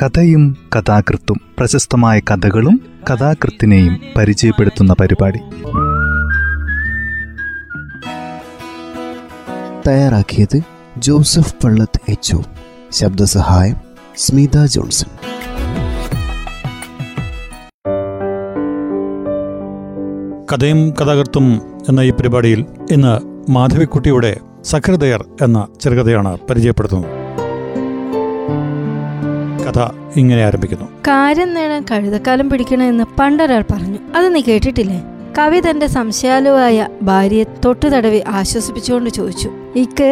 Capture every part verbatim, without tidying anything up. കഥയും കഥാകൃത്തും, പ്രശസ്തമായ കഥകളും കഥാകൃത്തിനെയും പരിചയപ്പെടുത്തുന്ന പരിപാടി. തയ്യാറാക്കിയത് ജോസഫ് പള്ളത്ത് എച്ച്. ശബ്ദസഹായം സ്മിത ജോൺസൺ. കഥയും കഥാകൃത്തും എന്ന ഈ പരിപാടിയിൽ ഇന്ന് മാധവിക്കുട്ടിയുടെ സഹൃദയർ എന്ന ചെറുകഥയാണ് പരിചയപ്പെടുത്തുന്നത്. കഥ ഇങ്ങനെ ആരംഭിക്കുന്നു. കാര്യം നേടാൻ കഴുതക്കാലം പിടിക്കണമെന്ന് പണ്ടൊരാൾ പറഞ്ഞു. അത് നീ കേട്ടിട്ടില്ലേ? കവി തന്റെ സംശയാലുവായ ഭാര്യയെ തൊട്ടു തടവി ആശ്വസിപ്പിച്ചുകൊണ്ട് ചോദിച്ചു, ഇക്ക്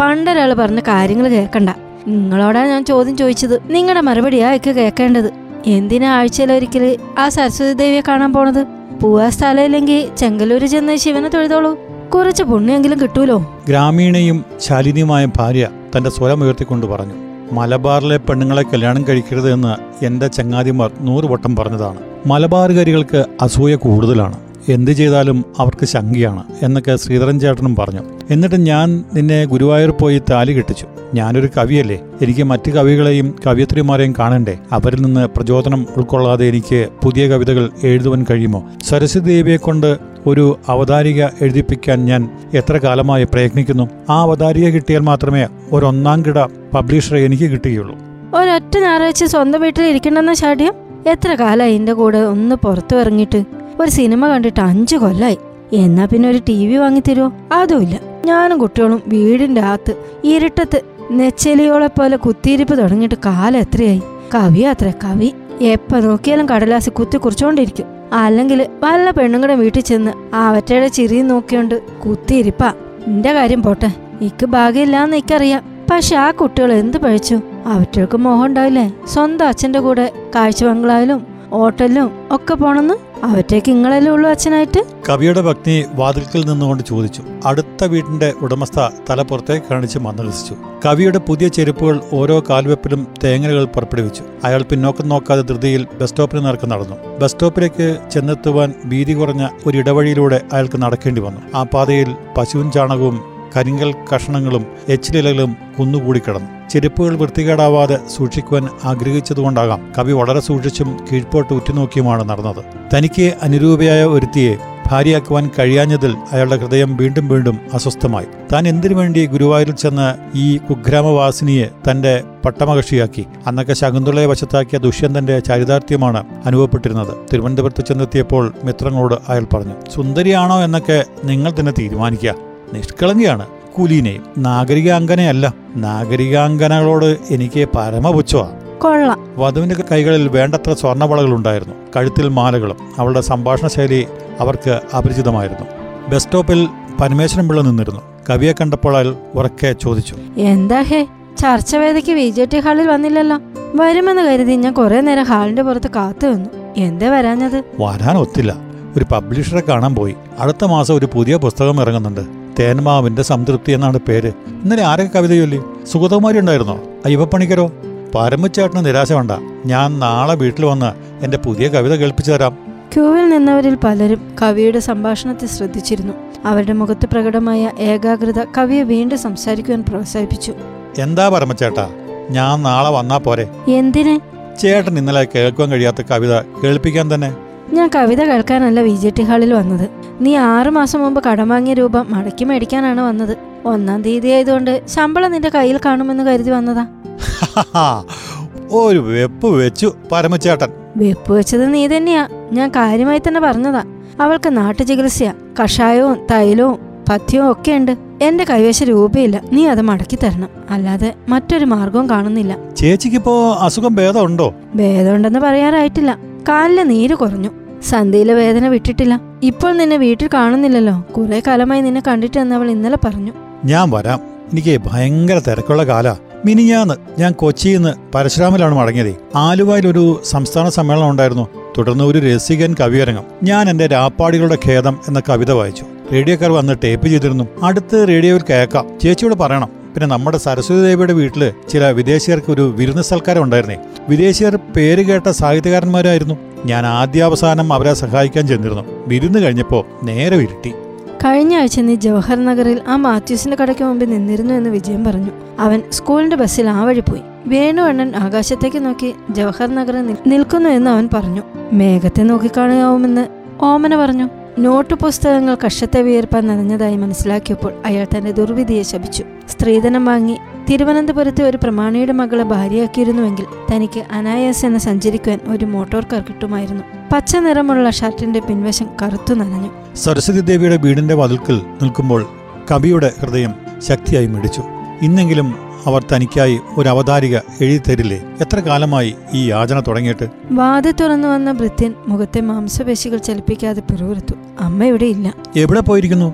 പണ്ടൊരാൾ പറഞ്ഞ കാര്യങ്ങൾ കേൾക്കണ്ട. നിങ്ങളോടാണ് ഞാൻ ചോദ്യം ചോദിച്ചത്, നിങ്ങളുടെ മറുപടിയാ ഇക്ക് കേൾക്കേണ്ടത്. എന്തിനാ ആഴ്ചയിലൊരിക്കൽ ആ സരസ്വതി ദേവിയെ കാണാൻ പോണത്? പൂവാ സ്ഥലമില്ലെങ്കിൽ ചെങ്കലൂര് ചെന്ന് ശിവനെ തൊഴുതോളൂ, കുറച്ച് പുണ്യെങ്കിലും കിട്ടൂലോ. ഗ്രാമീണയും ശാലിനിയുമായ ഭാര്യ തന്റെ സ്വരം ഉയർത്തിക്കൊണ്ട് പറഞ്ഞു, മലബാറിലെ പെണ്ണുങ്ങളെ കല്യാണം കഴിക്കരുത് എന്ന് എന്റെ ചങ്ങാതിമാർ നൂറുവട്ടം പറഞ്ഞതാണ്. മലബാറുകാരികൾക്ക് അസൂയ കൂടുതലാണ്, എന്ത് ചെയ്താലും അവർക്ക് ശങ്കിയാണ് എന്നൊക്കെ ശ്രീധരൻ ചേട്ടനും പറഞ്ഞു. എന്നിട്ട് ഞാൻ നിന്നെ ഗുരുവായൂർ പോയി താലി കെട്ടിച്ചു. ഞാനൊരു കവിയല്ലേ, എനിക്ക് മറ്റ് കവികളെയും കവയിത്രിമാരെയും കാണണ്ടേ? അവരിൽ നിന്ന് പ്രചോദനം ഉൾക്കൊള്ളാതെ എനിക്ക് പുതിയ കവിതകൾ എഴുതുവാൻ കഴിയുമോ? സരസ്വതി ദേവിയെ കൊണ്ട് ഒരു അവതാരിക എഴുതിപ്പിക്കാൻ ഞാൻ എത്ര കാലമായി പ്രയത്നിക്കുന്നു. ആ അവതാരിക കിട്ടിയാൽ മാത്രമേ ഒരൊന്നാം കിട പബ്ലിഷറെ എനിക്ക് കിട്ടുകയുള്ളൂ. ഒരൊറ്റ ഞായറാഴ്ച സ്വന്തം വീട്ടിൽ ഇരിക്കണമെന്ന ഷാഠ്യം. എത്ര കാലമായി എൻ്റെ കൂടെ ഒന്ന് പുറത്തു ഇറങ്ങിയിട്ട്? ഒരു സിനിമ കണ്ടിട്ട് അഞ്ചു കൊല്ലായി. എന്നാ പിന്നെ ഒരു ടി വി വാങ്ങിത്തരുമോ? അതുമില്ല. ഞാനും കുട്ടികളും വീടിൻ്റെ അകത്ത് ഇരുട്ടത്ത് നെച്ചലിയോളെ പോലെ കുത്തിയിരിപ്പ് തുടങ്ങിയിട്ട് കാലം എത്രയായി. കവി അത്ര കവി, എപ്പോൾ നോക്കിയാലും കടലാസിൽ കുത്തി കുറിച്ചുകൊണ്ടിരിക്കും. അല്ലെങ്കിൽ വല്ല പെണ്ണുങ്ങളുടെ വീട്ടിൽ ചെന്ന് ആവറ്റയുടെ ചിരിയും നോക്കിയോണ്ട് കുത്തിയിരിപ്പാ. എൻ്റെ കാര്യം പോട്ടെ, എനിക്ക് ഭാഗ്യമില്ലാന്ന് എനിക്കറിയാം. പക്ഷെ ആ കുട്ടികൾ എന്ത് പഴിച്ചു? അവറ്റകൾക്ക് മോഹം ഉണ്ടാവില്ലേ? സ്വന്തം അച്ഛൻ്റെ കൂടെ കാഴ്ച ബംഗ്ലാവിലും ഹോട്ടലിലും ഒക്കെ പോണെന്ന്. അവറ്റേക്ക് ഇങ്ങളല്ലേ ഉള്ളു അച്ഛനായിട്ട്? കവിയുടെ ഭക്തി വാതിൽക്കൽ നിന്നുകൊണ്ട് ചോദിച്ചു. അടുത്ത വീട്ടിന്റെ ഉടമസ്ഥ തല പുറത്തേക്ക് കാണിച്ച് മന്ദഹസിച്ചു. കവിയുടെ പുതിയ ചെരുപ്പുകൾ ഓരോ കാൽവെപ്പിലും തേങ്ങലുകൾ പുറപ്പെടുവിച്ചു. അയാൾ പിന്നോക്കം നോക്കാതെ ധൃതിയിൽ ബസ് സ്റ്റോപ്പിന് നേർക്ക് നടന്നു. ബസ് സ്റ്റോപ്പിലേക്ക് ചെന്നെത്തുവാൻ വീതി കുറഞ്ഞ ഒരു ഇടവഴിയിലൂടെ അയാൾക്ക് നടക്കേണ്ടി വന്നു. ആ പാതയിൽ പശുവിൻ ചാണകവും കരിങ്കൽ കഷണങ്ങളും എച്ചിലിലകളും കുന്നുകൂടി കിടന്നു. ചെരുപ്പുകൾ വൃത്തികേടാവാതെ സൂക്ഷിക്കുവാൻ ആഗ്രഹിച്ചതുകൊണ്ടാകാം കവി വളരെ സൂക്ഷിച്ചും കീഴ്പോട്ട് ഉറ്റുനോക്കിയുമാണ് നടന്നത്. തനിക്ക് അനുരൂപയായ ഒരുത്തിയെ ഭാര്യയാക്കുവാൻ കഴിയാഞ്ഞതിൽ അയാളുടെ ഹൃദയം വീണ്ടും വീണ്ടും അസ്വസ്ഥമായി. താൻ എന്തിനു വേണ്ടി ഗുരുവായൂരിൽ ചെന്ന് ഈ കുഗ്രാമവാസിനിയെ തന്റെ പട്ടമകഷിയാക്കി? അന്നൊക്കെ ശകുന്തളയെ വശത്താക്കിയ ദുഷ്യന്തന്റെ ചാരിതാർത്ഥ്യമാണ് അനുഭവപ്പെട്ടിരുന്നത്. തിരുവനന്തപുരത്ത് ചെന്നെത്തിയപ്പോൾ മിത്രങ്ങളോട് അയാൾ പറഞ്ഞു, സുന്ദരിയാണോ എന്നൊക്കെ നിങ്ങൾ തന്നെ തീരുമാനിക്കുക. നിഷ്കളങ്കിയാണ്, കുലീനയും നാഗരികാംഗനയല്ല. നാഗരികാംഗനകളോട് എനിക്ക് പരമപുച്ഛമാണ്. കൊള്ളാം. വധുവിന്റെ കൈകളിൽ വേണ്ടത്ര സ്വർണ്ണവളകളുണ്ടായിരുന്നു, കഴുത്തിൽ മാലകളും. അവളുടെ സംഭാഷണ ശൈലി അവർക്ക് അപരിചിതമായിരുന്നു. ബസ് സ്റ്റോപ്പിൽ പരമേശ്വരൻ പിള്ള നിന്നിരുന്നു. കവിയെ കണ്ടപ്പോൾ അയാൾ ഉറക്കെ ചോദിച്ചു, എന്താ ഹേ, ചർച്ചവേദിക്ക് വി ജെ ടി ഹാളിൽ വന്നില്ലല്ലോ? വരുമെന്ന് കരുതി ഞാൻ കുറെ നേരം ഹാളിന്റെ പുറത്ത് കാത്തു നിന്നു. എന്താ വരാഞ്ഞത്? വരാൻ ഒത്തില്ല, ഒരു പബ്ലിഷറെ കാണാൻ പോയി. അടുത്ത മാസം ഒരു പുതിയ പുസ്തകം ഇറങ്ങുന്നുണ്ട്, തേന്മാവിന്റെ സംതൃപ്തി എന്നാണ് പേര്. ഇന്നലെ ആരൊക്കെ കവിത ചൊല്ലി? സുഗതകുമാരി ഉണ്ടായിരുന്നോ? അയ്യപ്പപ്പണിക്കരോ? പരമച്ചാട്ടന് നിരാശ വേണ്ട, ഞാൻ നാളെ വീട്ടിൽ വന്ന് എന്റെ പുതിയ കവിത കേൾപ്പിച്ചു തരാം. ക്യൂവിൽ നിന്നവരിൽ പലരും കവിയുടെ സംഭാഷണത്തെ ശ്രദ്ധിച്ചിരുന്നു. അവരുടെ മുഖത്ത് പ്രകടമായ ഏകാഗ്രത കവിയെ വീണ്ടും സംസാരിക്കുവാൻ പ്രോത്സാഹിപ്പിച്ചു. എന്താ പരമച്ചേട്ടാ, ഞാൻ നാളെ വന്നാ പോരെ? എന്തിന്? ചേട്ടൻ ഇന്നലെ കേൾക്കാൻ കഴിയാത്ത കവിത കേൾപ്പിക്കാൻ തന്നെ. ഞാൻ കവിത കേൾക്കാനല്ല വി ജെ ടി ഹാളിൽ വന്നത്. നീ ആറുമാസം മുമ്പ് കടം വാങ്ങിയ രൂപ മടക്കി മേടിക്കാനാണ് വന്നത്. ഒന്നാം തീയതി ആയതുകൊണ്ട് ശമ്പളം നിന്റെ കയ്യിൽ കാണുമെന്ന് കരുതി വന്നതാ. ഒരു വെപ്പ് വെച്ചു പരമച്ചേട്ടൻ. വെപ്പ് വെച്ചത് നീ തന്നെയാ. ഞാൻ കാര്യമായി തന്നെ പറഞ്ഞതാ. അവൾക്ക് നാട്ടു ചികിത്സയാ, കഷായവും തൈലവും പഥ്യവും ഒക്കെ ഉണ്ട്. എന്റെ കൈവശ രൂപയില്ല, നീ അത് മടക്കി തരണം, അല്ലാതെ മറ്റൊരു മാർഗവും കാണുന്നില്ല. ചേച്ചിക്കിപ്പോ അസുഖം ഭേദമുണ്ടോ? ഭേദമുണ്ടെന്ന് പറയാറായിട്ടില്ല. കാലിലെ നീര് കുറഞ്ഞു, സന്ധിയിലെ വേദന വിട്ടിട്ടില്ല. ഇപ്പോൾ നിന്നെ വീട്ടിൽ കാണുന്നില്ലല്ലോ, കുറെ കാലമായി നിന്നെ കണ്ടിട്ട് എന്ന് അവൾ ഇന്നലെ പറഞ്ഞു. ഞാൻ വരാം, എനിക്ക് ഭയങ്കര തിരക്കുള്ള കാലാ. മിനിഞ്ഞാന്ന് ഞാൻ കൊച്ചിയിൽ നിന്ന് പരശുരാമിലാണ് മടങ്ങിയത്. ആലുവയിൽ ഒരു സംസ്ഥാന സമ്മേളനം ഉണ്ടായിരുന്നു. തുടർന്ന് ഒരു രസികൻ കവിയരങ്ങം. ഞാൻ എന്റെ രാപ്പാടികളുടെ ഖേദം എന്ന കവിത വായിച്ചു. റേഡിയോക്കാർ വന്ന് ടേപ്പ് ചെയ്തിരുന്നു. അടുത്ത് റേഡിയോയിൽ കേൾക്കാം, ചേച്ചിയോട് പറയണം. പിന്നെ നമ്മുടെ സരസ്വതി ദേവിയുടെ വീട്ടിൽ ചില വിദേശീയർക്ക് ഒരു വിരുന്ന് സൽക്കാരം ഉണ്ടായിരുന്നേ. വിദേശീയർ പേര് കേട്ട സാഹിത്യകാരന്മാരായിരുന്നു. ഞാൻ ആദ്യാവസാനം അവരെ സഹായിക്കാൻ ചെന്നിരുന്നു. വിരുന്ന് കഴിഞ്ഞപ്പോൾ നേരെ ഇരുട്ടി. കഴിഞ്ഞ ആഴ്ച നീ ജവഹർ നഗറിൽ ആ മാത്യൂസിന്റെ കടയ്ക്ക് മുമ്പിൽ നിന്നിരുന്നു എന്ന് വിജയം പറഞ്ഞു. അവൻ സ്കൂളിന്റെ ബസ്സിൽ ആ വഴി പോയി. വേണു അണ്ണൻ ആകാശത്തേക്ക് നോക്കി ജവഹർ നഗറിൽ നിൽക്കുന്നു എന്ന് അവൻ പറഞ്ഞു. മേഘത്തെ നോക്കിക്കാണുകയാവുമെന്ന് ഓമന പറഞ്ഞു. നോട്ട് പുസ്തകങ്ങൾ കഷത്തെ വിയർപ്പാൻ നനഞ്ഞതായി മനസ്സിലാക്കിയപ്പോൾ അയാൾ തന്റെ ദുർവിധിയെ ശപിച്ചു. സ്ത്രീധനം വാങ്ങി തിരുവനന്തപുരത്തെ ഒരു പ്രമാണിയുടെ മകളെ ഭാര്യയാക്കിയിരുന്നുവെങ്കിൽ തനിക്ക് അനായാസേന സഞ്ചരിക്കുവാൻ ഒരു മോട്ടോർ കാർ കിട്ടുമായിരുന്നു. പച്ച നിറമുള്ള ഷർട്ടിന്റെ പിൻവശം കറുത്തു നനഞ്ഞു. സരസ്വതി ദേവിയുടെ വീടിന്റെ വാതിൽക്കൽ നിൽക്കുമ്പോൾ കവിയുടെ ഹൃദയം ശക്തിയായി മിടിച്ചു. ഇന്നെങ്കിലും അവർ തനിക്കായി ഒരു അവതാരിക എഴുതിത്തരില്ലേ? എത്ര കാലമായി ഈ യാചന തുടങ്ങിയിട്ട്? വാതി തുറന്നു വന്ന ഭൃത്യൻ മുഖത്തെ മാംസപേശികൾ ചലിപ്പിക്കാതെ പിറുവിറുത്തു. അമ്മ ഇവിടെ ഇല്ല. എവിടെ പോയിരിക്കുന്നു?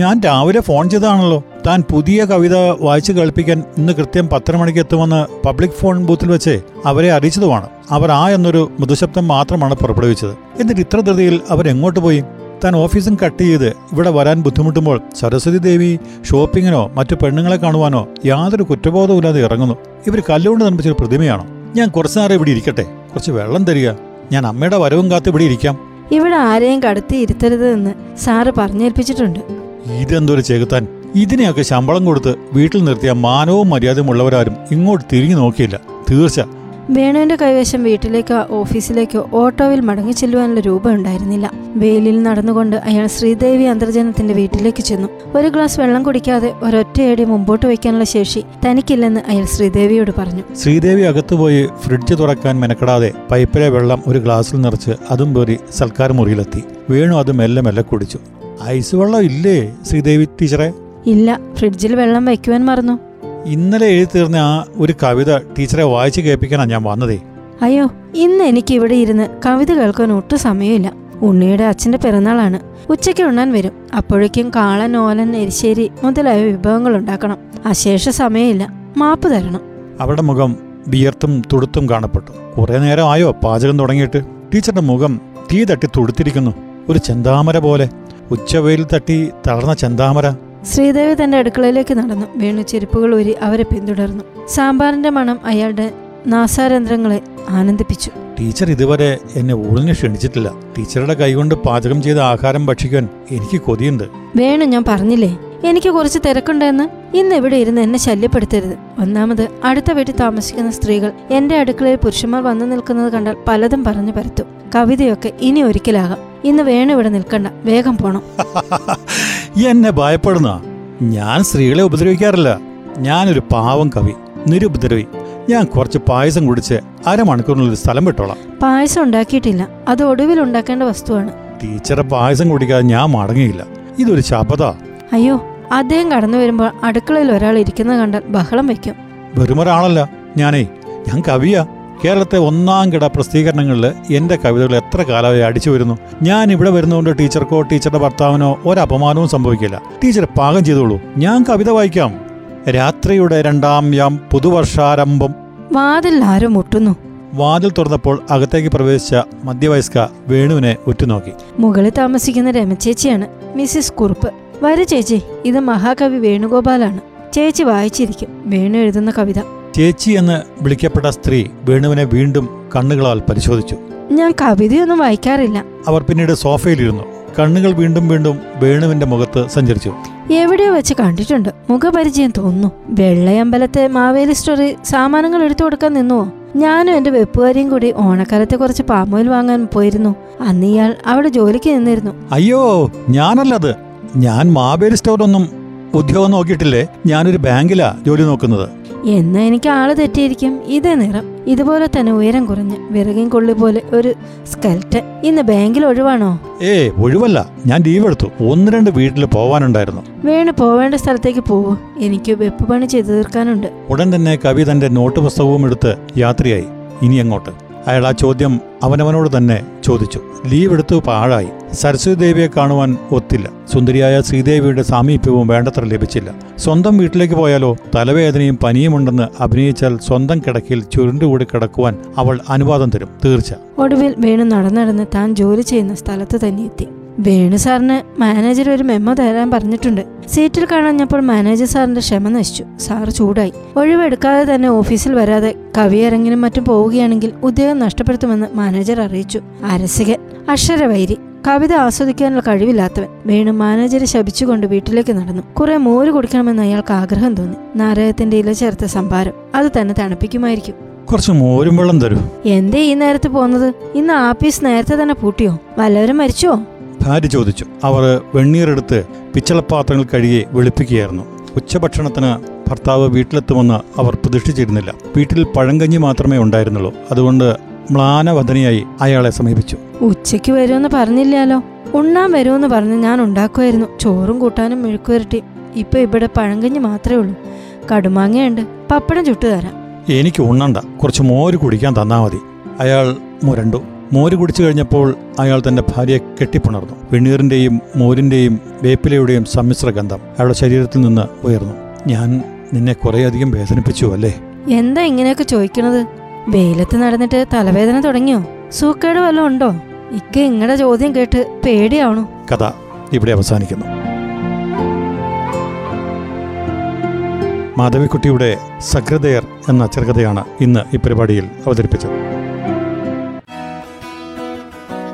ഞാൻ രാവിലെ ഫോൺ ചെയ്താണല്ലോ. താൻ പുതിയ കവിത വായിച്ചു കേൾപ്പിക്കാൻ ഇന്ന് കൃത്യം പത്തര മണിക്ക് എത്തുമെന്ന് പബ്ലിക് ഫോൺ ബൂത്തിൽ വെച്ച് അവരെ അറിയിച്ചതുമാണ്. അവർ ആ എന്നൊരു മൃദുശബ്ദം മാത്രമാണ് പുറപ്പെടുവിച്ചത്. എന്നിട്ട് ഇത്ര ധൃതിയിൽ അവരെങ്ങോട്ട് പോയി? താൻ ഓഫീസും കട്ട് ചെയ്ത് ഇവിടെ വരാൻ ബുദ്ധിമുട്ടുമ്പോൾ സരസ്വതി ദേവി ഷോപ്പിങ്ങിനോ മറ്റു പെണ്ണുങ്ങളെ കാണുവാനോ യാതൊരു കുറ്റബോധവും ഇല്ലാതെ ഇറങ്ങുന്നു. ഇവർ കല്ലുകൊണ്ട് നിർമ്മിച്ചൊരു പ്രതിമയാണോ? ഞാൻ കുറച്ചു നേരം ഇവിടെ ഇരിക്കട്ടെ, കുറച്ച് വെള്ളം തരിക, ഞാൻ അമ്മയുടെ വരവും കാത്ത് ഇവിടെ ഇരിക്കാം. ഇവിടെ ആരെയും കടത്തി ഇരുത്തരുത് എന്ന് സാറ് പറഞ്ഞേൽപ്പിച്ചിട്ടുണ്ട്. ഇതെന്തൊരു ചെകുത്താൻ! ഇതിനെയൊക്കെ ശമ്പളം കൊടുത്ത് വീട്ടിൽ നിർത്തിയ മാനവും മര്യാദയും ഉള്ളവരാരും ഇങ്ങോട്ട് തിരിഞ്ഞു നോക്കിയില്ല. തീർച്ച വേണുവിന്റെ കൈവശം വീട്ടിലേക്കോ ഓഫീസിലേക്കോ ഓട്ടോയിൽ മടങ്ങി ചെല്ലുവാനുള്ള രൂപം ഉണ്ടായിരുന്നില്ല. വെയിലിൽ നടന്നുകൊണ്ട് അയാൾ ശ്രീദേവി അന്തർജനത്തിന്റെ വീട്ടിലേക്ക് ചെന്നു. ഒരു ഗ്ലാസ് വെള്ളം കുടിക്കാതെ ഒരൊറ്റയടി മുമ്പോട്ട് വയ്ക്കാനുള്ള ശേഷി തനിക്കില്ലെന്ന് അയാൾ ശ്രീദേവിയോട് പറഞ്ഞു. ശ്രീദേവി അകത്തുപോയി ഫ്രിഡ്ജ് തുറക്കാൻ മെനക്കെടാതെ പൈപ്പിലെ വെള്ളം ഒരു ഗ്ലാസ്സിൽ നിറച്ച് അതും പേറി സൽക്കാര മുറിയിലെത്തി. വേണു അത് മെല്ലെ മെല്ലെ കുടിച്ചു. ഐസ് വെള്ളം ഇല്ലേ ശ്രീദേവി ടീച്ചറെ? ഇല്ല, ഫ്രിഡ്ജിൽ വെള്ളം വയ്ക്കുവാൻ മറന്നു. ഇന്നലെ എഴുതി തീർന്ന ആ ഒരു കവിത ടീച്ചറെ വായിച്ചു കേൾപ്പിക്കാനാണ് ഞാൻ വന്നതേ. അയ്യോ, ഇന്ന് എനിക്ക് ഇവിടെ ഇരുന്ന് കവിത കേൾക്കാൻ ഒട്ടും സമയമില്ല. ഉണ്ണിയുടെ അച്ഛൻ്റെ പിറന്നാളാണ്. ഉച്ചയ്ക്ക് ഉണ്ണാൻ വരും. അപ്പോഴേക്കും കാളൻ, ഓലൻ, എരിശ്ശേരി മുതലായ വിഭവങ്ങൾ ഉണ്ടാക്കണം. അശേഷ സമയമില്ല, മാപ്പ് തരണം. അവരുടെ മുഖം വിയർത്തും തുടുത്തും കാണപ്പെട്ടു. കുറേ നേരം ആയോ പാചകം തുടങ്ങിയിട്ട്? ടീച്ചറുടെ മുഖം തീ തട്ടി തുടുത്തിരിക്കുന്നു, ഒരു ചെന്താമര പോലെ. ഉച്ചവെയിൽ തട്ടി തളർന്ന ചെന്താമര. ശ്രീദേവി തന്റെ അടുക്കളയിലേക്ക് നടന്നു. വീണു ചെരുപ്പുകൾ ഊരി അവരെ പിന്തുടർന്നു. സാമ്പാറിന്റെ മണം അയാളുടെ നാസാരന്ധ്രങ്ങളെ ആനന്ദിപ്പിച്ചു. ടീച്ചർ ഇതുവരെ എന്നെ ഊണിന് ക്ഷണിച്ചിട്ടില്ല. ടീച്ചറുടെ കൈകൊണ്ട് പാചകം ചെയ്ത ആഹാരം ഭക്ഷിക്കാൻ എനിക്ക് കൊതിയുണ്ട്. വേണു, ഞാൻ പറഞ്ഞില്ലേ എനിക്ക് കുറച്ച് തിരക്കുണ്ടെന്ന്? ഇന്ന് ഇവിടെ ഇരുന്ന് എന്നെ ശല്യപ്പെടുത്തരുത്. ഒന്നാമത് അടുത്ത വീട്ടിൽ താമസിക്കുന്ന സ്ത്രീകൾ എന്റെ അടുക്കളയിൽ പുരുഷന്മാർ വന്നു നിൽക്കുന്നത് കണ്ടാൽ പലതും പറഞ്ഞു പരത്തും. കവിതയൊക്കെ ഇനി ഒരിക്കലാകാം. ഇന്ന് വേണു ഇവിടെ നിൽക്കണ്ട, വേഗം പോണം. എന്നെ ഭയപ്പെടുന്ന? ഞാൻ സ്ത്രീകളെ ഉപദ്രവിക്കാറില്ല. ഞാനൊരു പാവം കവി, നിരുപദ്രവി. ഞാൻ കുറച്ച് പായസം കുടിച്ച് അരമണിക്കൂറിനുള്ളിൽ സ്ഥലം വിട്ടോളാം. പായസം ഉണ്ടാക്കിയിട്ടില്ല, അത് ഒടുവിൽ ഉണ്ടാക്കേണ്ട വസ്തുവാണ്. ടീച്ചറെ പായസം കുടിക്കാതെ ഞാൻ മടങ്ങിയില്ല. ഇതൊരു ശപഥ. അയ്യോ, അദ്ദേഹം കടന്നു വരുമ്പോൾ അടുക്കളയിൽ ഒരാൾ ഇരിക്കുന്നത് കണ്ടാൽ ബഹളം വയ്ക്കും. വെറുമൊരാളല്ല ഞാനേ, ഞാൻ കവിയാ. കേരളത്തെ ഒന്നാം കിട പ്രസിദ്ധീകരണങ്ങളിൽ എൻ്റെ കവിതകൾ എത്ര കാലമായി അടിച്ചു വരുന്നു. ഞാൻ ഇവിടെ വരുന്നതുകൊണ്ട് ടീച്ചർക്കോ ടീച്ചറുടെ ഭർത്താവിനോ ഒരപമാനവും സംഭവിക്കില്ല. ടീച്ചർ പാകം ചെയ്തോളൂ, ഞാൻ കവിത വായിക്കാം. രാത്രിയുടെ രണ്ടാം യാം, പുതുവർഷാരംഭം. വാതിൽ ആരും മുട്ടുന്നു. വാതിൽ തുറന്നപ്പോൾ അകത്തേക്ക് പ്രവേശിച്ച മധ്യവയസ്ക വേണുവിനെ ഉറ്റുനോക്കി. മുകളിൽ താമസിക്കുന്ന രമചേച്ചിയാണ്. മിസ്സിസ് കുറുപ്പ്, വരൂ ചേച്ചി, ഇത് മഹാകവി വേണുഗോപാലാണ്. ചേച്ചി വായിച്ചിരിക്കും വേണു എഴുതുന്ന കവിത. ചേച്ചി എന്ന് വിളിക്കപ്പെട്ട സ്ത്രീ വേണുവിനെ വീണ്ടും കണ്ണുകളാൽ പരിശോധിച്ചു. ഞാൻ കവിതയൊന്നും വായിക്കാറില്ല. അവർ പിന്നീട് സോഫയിലിരുന്നു. കണ്ണുകൾ വീണ്ടും വീണ്ടും വേണുവിന്റെ മുഖത്ത് സഞ്ചരിച്ചു. എവിടെയോ വെച്ച് കണ്ടിട്ടുണ്ട്, മുഖപരിചയം തോന്നുന്നു. വെള്ളയമ്പലത്തെ മാവേലി സ്റ്റോറിൽ സാമാനങ്ങൾ എടുത്തു കൊടുക്കാൻ നിന്നുവോ? ഞാനും എന്റെ വെപ്പുകാരിയും കൂടി ഓണക്കാലത്തെ കുറച്ച് പാമോയിൽ വാങ്ങാൻ പോയിരുന്നു. അന്ന് ഇയാൾ അവിടെ ജോലിക്ക് നിന്നിരുന്നു. അയ്യോ, ഞാനല്ലത്. ഞാൻ മാവേലി സ്റ്റോറൊന്നും ഉദ്യോഗം നോക്കിയിട്ടില്ലേ. ഞാനൊരു ബാങ്കിലാ ജോലി നോക്കുന്നത്. എന്നാ എനിക്ക് ആള് തെറ്റിയിരിക്കും. ഇതേ നിറം, ഇതുപോലെ തന്നെ ഉയരം കുറഞ്ഞ് വിറകിൻ കൊള്ളി പോലെ ഒരു സ്കെൽറ്റൻ. ഇന്ന് ബാങ്കിൽ ഒഴിവാണോ? ഏ, ഒഴിവല്ല, ഞാൻ ലീവ് എടുത്തു. ഒന്ന് രണ്ട് വീട്ടിൽ പോവാനുണ്ടായിരുന്നു. വേണു പോവേണ്ട സ്ഥലത്തേക്ക് പോവൂ, എനിക്ക് വെപ്പ് പണി ചെയ്തു തീർക്കാനുണ്ട്. ഉടൻ തന്നെ കവി തന്റെ നോട്ട് പുസ്തകവും എടുത്ത് യാത്രയായി. ഇനി അങ്ങോട്ട് അയാൾ ആ ചോദ്യം അവനവനോട് തന്നെ ചോദിച്ചു. ലീവ് എടുത്തു പാഴായി. സരസ്വതി ദേവിയെ കാണുവാൻ ഒത്തില്ല. സുന്ദരിയായ ശ്രീദേവിയുടെ സാമീപ്യവും വേണ്ടത്ര ലഭിച്ചില്ല. സ്വന്തം വീട്ടിലേക്ക് പോയാലോ? തലവേദനയും പനിയുമുണ്ടെന്ന് അഭിനയിച്ചാൽ സ്വന്തം കിടക്കയിൽ ചുരുണ്ടുകൂടി കിടക്കുവാൻ അവൾ അനുവാദം തരും, തീർച്ച. ഒടുവിൽ വേണു നടന്നടന്ന് താൻ ജോലി ചെയ്യുന്ന സ്ഥലത്ത് തന്നെ എത്തി. വേണു സാറിന് മാനേജർ ഒരു മെമ്മോ തരാൻ പറഞ്ഞിട്ടുണ്ട്. സീറ്റിൽ കാണാഞ്ഞപ്പോൾ മാനേജർ സാറിന്റെ ക്ഷമ നശിച്ചു. സാറ് ചൂടായി. ഒഴിവെടുക്കാതെ തന്നെ ഓഫീസിൽ വരാതെ കവിയിറങ്ങിനും മറ്റും പോവുകയാണെങ്കിൽ ഉദ്യോഗം നഷ്ടപ്പെടുത്തുമെന്ന് മാനേജർ അറിയിച്ചു. അരസികൻ, അക്ഷരവൈരി, കവിത ആസ്വദിക്കാനുള്ള കഴിവില്ലാത്തവൻ വേണു മാനേജരെ ശപിച്ചുകൊണ്ട് വീട്ടിലേക്ക് നടന്നു. കുറെ മോര് കുടിക്കണമെന്ന് അയാൾക്ക് ആഗ്രഹം തോന്നി. നാരകത്തിന്റെ ഇല ചേർത്ത സംഭാരം അത് തന്നെ തണുപ്പിക്കുമായിരിക്കും. കുറച്ച് മോരും വെള്ളം തരൂ. എന്തേ ഈ നേരത്ത് പോകുന്നത്? ഇന്ന് ആപ്പീസ് നേരത്തെ തന്നെ പൂട്ടിയോ? വല്ലവരും മരിച്ചോ? ഭാര്യ ചോദിച്ചു. അവർ വെണ്ണീറെടുത്ത് പിച്ചളപ്പാത്രങ്ങൾ കഴുകി വെളുപ്പിക്കുകയായിരുന്നു. ഉച്ചഭക്ഷണത്തിന് ഭർത്താവ് വീട്ടിലെത്തുമെന്ന് അവർ പ്രതീക്ഷിച്ചിരുന്നില്ല. വീട്ടിൽ പഴങ്കഞ്ഞി മാത്രമേ ഉണ്ടായിരുന്നുള്ളൂ. അതുകൊണ്ട് മ്ലാനവദനയായി അയാളെ സമീപിച്ചു. ഉച്ചയ്ക്ക് വരുമെന്ന് പറഞ്ഞില്ലല്ലോ. ഉണ്ണാൻ വരുമെന്ന് പറഞ്ഞ് ഞാൻ ഉണ്ടാക്കുമായിരുന്നു. ചോറും കൂട്ടാനും മെഴുക്കുവരട്ടി. ഇപ്പൊ ഇവിടെ പഴങ്കഞ്ഞി മാത്രമേ ഉള്ളൂ. കടുമാങ്ങയുണ്ട്, പപ്പടം ചുട്ടുതരാം. എനിക്ക് ഉണ്ണണ്ട, കുറച്ച് മോര് കുടിക്കാൻ തന്നാ മതി. അയാൾ മുരണ്ടു. മോര് കുടിച്ചു കഴിഞ്ഞപ്പോൾ അയാൾ തന്റെ ഭാര്യയെ കെട്ടിപ്പുണർന്നു. വെണ്ണീറിന്റെയും മോരിന്റെയും വേപ്പിലയുടെയും സമ്മിശ്ര ഗന്ധം അയാളുടെ ശരീരത്തിൽ നിന്ന് ഉയർന്നു. ഞാൻ നിന്നെ കുറേയധികം വേദനിപ്പിച്ചു അല്ലേ? എന്താ ഇങ്ങനെയൊക്കെ ചോദിക്കണത്? വെയിലത്ത് നടന്നിട്ട് തലവേദന തുടങ്ങിയോ? സൂക്കേട് വല്ലതും ഉണ്ടോ? ഇക്ക ഇങ്ങടെ ചോദ്യം കേട്ട് പേടിയാവണു. കഥ ഇവിടെ അവസാനിക്കുന്നു. മാധവിക്കുട്ടിയുടെ സഹൃദയർ എന്ന ചെറുകഥയാണ് ഇന്ന് ഈ പരിപാടിയിൽ അവതരിപ്പിച്ചത്.